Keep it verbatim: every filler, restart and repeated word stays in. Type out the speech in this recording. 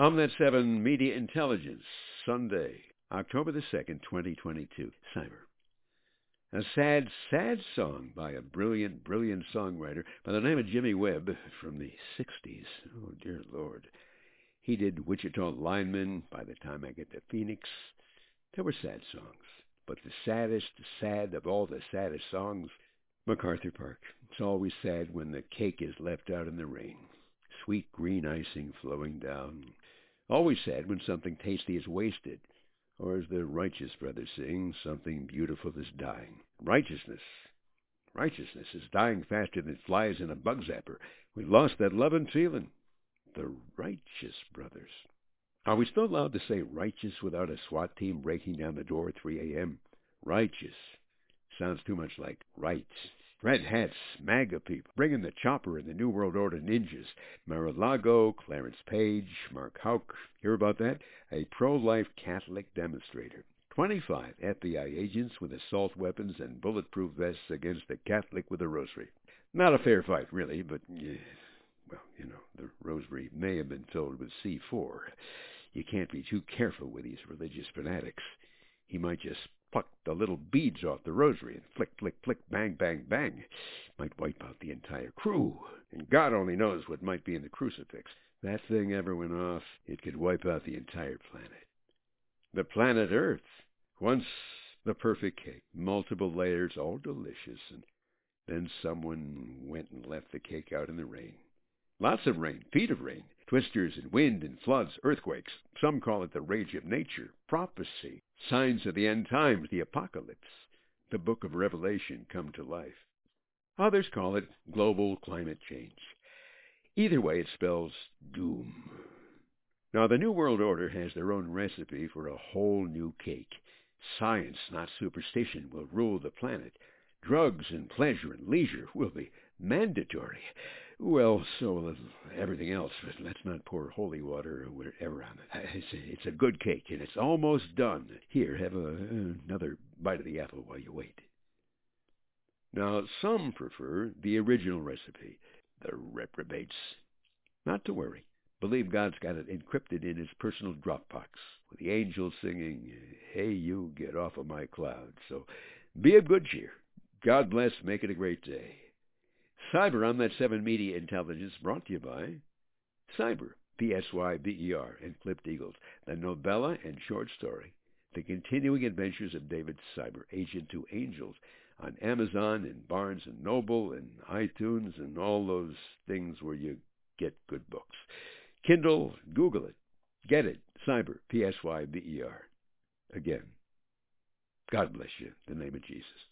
I'm that seven Media Intelligence, Sunday, October the second, twenty twenty-two. Cyber. A sad, sad song by a brilliant, brilliant songwriter by the name of Jimmy Webb from the sixties. Oh, dear Lord. He did Wichita Lineman, By the Time I Get to Phoenix. There were sad songs, but the saddest, sad of all the saddest songs, MacArthur Park. It's always sad when the cake is left out in the rain. Sweet green icing flowing down. Always sad when something tasty is wasted. Or as the Righteous Brothers sing, something beautiful is dying. Righteousness. Righteousness is dying faster than flies in a bug zapper. We've lost that love and feeling. The Righteous Brothers. Are we still allowed to say righteous without a SWAT team breaking down the door at three a.m.? Righteous. Sounds too much like rights. Red hats, MAGA people, bringing the chopper and the New World Order ninjas. Marilago, Clarence Page, Mark Houck. Hear about that? A pro-life Catholic demonstrator. twenty-five F B I agents with assault weapons and bulletproof vests against a Catholic with a rosary. Not a fair fight, really, but, yeah, well, you know, the rosary may have been filled with C four. You can't be too careful with these religious fanatics. He might just pluck the little beads off the rosary and flick, flick, flick, bang, bang, bang. Might wipe out the entire crew. And God only knows what might be in the crucifix. That thing ever went off, it could wipe out the entire planet. The planet Earth. Once the perfect cake. Multiple layers, all delicious. And then someone went and left the cake out in the rain. Lots of rain, feet of rain. Twisters and wind and floods, earthquakes. Some call it the rage of nature, prophecy. Signs of the end times, the apocalypse, the book of Revelation come to life. Others call it global climate change. Either way, it spells doom. Now, the New World Order has their own recipe for a whole new cake. Science, not superstition, will rule the planet. Drugs and pleasure and leisure will be mandatory. Well, so will everything else, but let's not pour holy water wherever on it. It's a good cake, and it's almost done. Here, have a, another bite of the apple while you wait. Now, some prefer the original recipe, the reprobates. Not to worry. Believe God's got it encrypted in his personal Dropbox, with the angels singing, "Hey, you, get off of my cloud." So be of good cheer. God bless. Make it a great day. Cyber on that seven Media Intelligence, brought to you by Cyber, P S Y B E R, and Clipped Eagles, the novella and short story, The Continuing Adventures of David Cyber Agent to Angels, on Amazon and Barnes and Noble and iTunes and all those things where you get good books. Kindle, Google it, get it, Cyber, P S Y B E R. Again, God bless you, in the name of Jesus.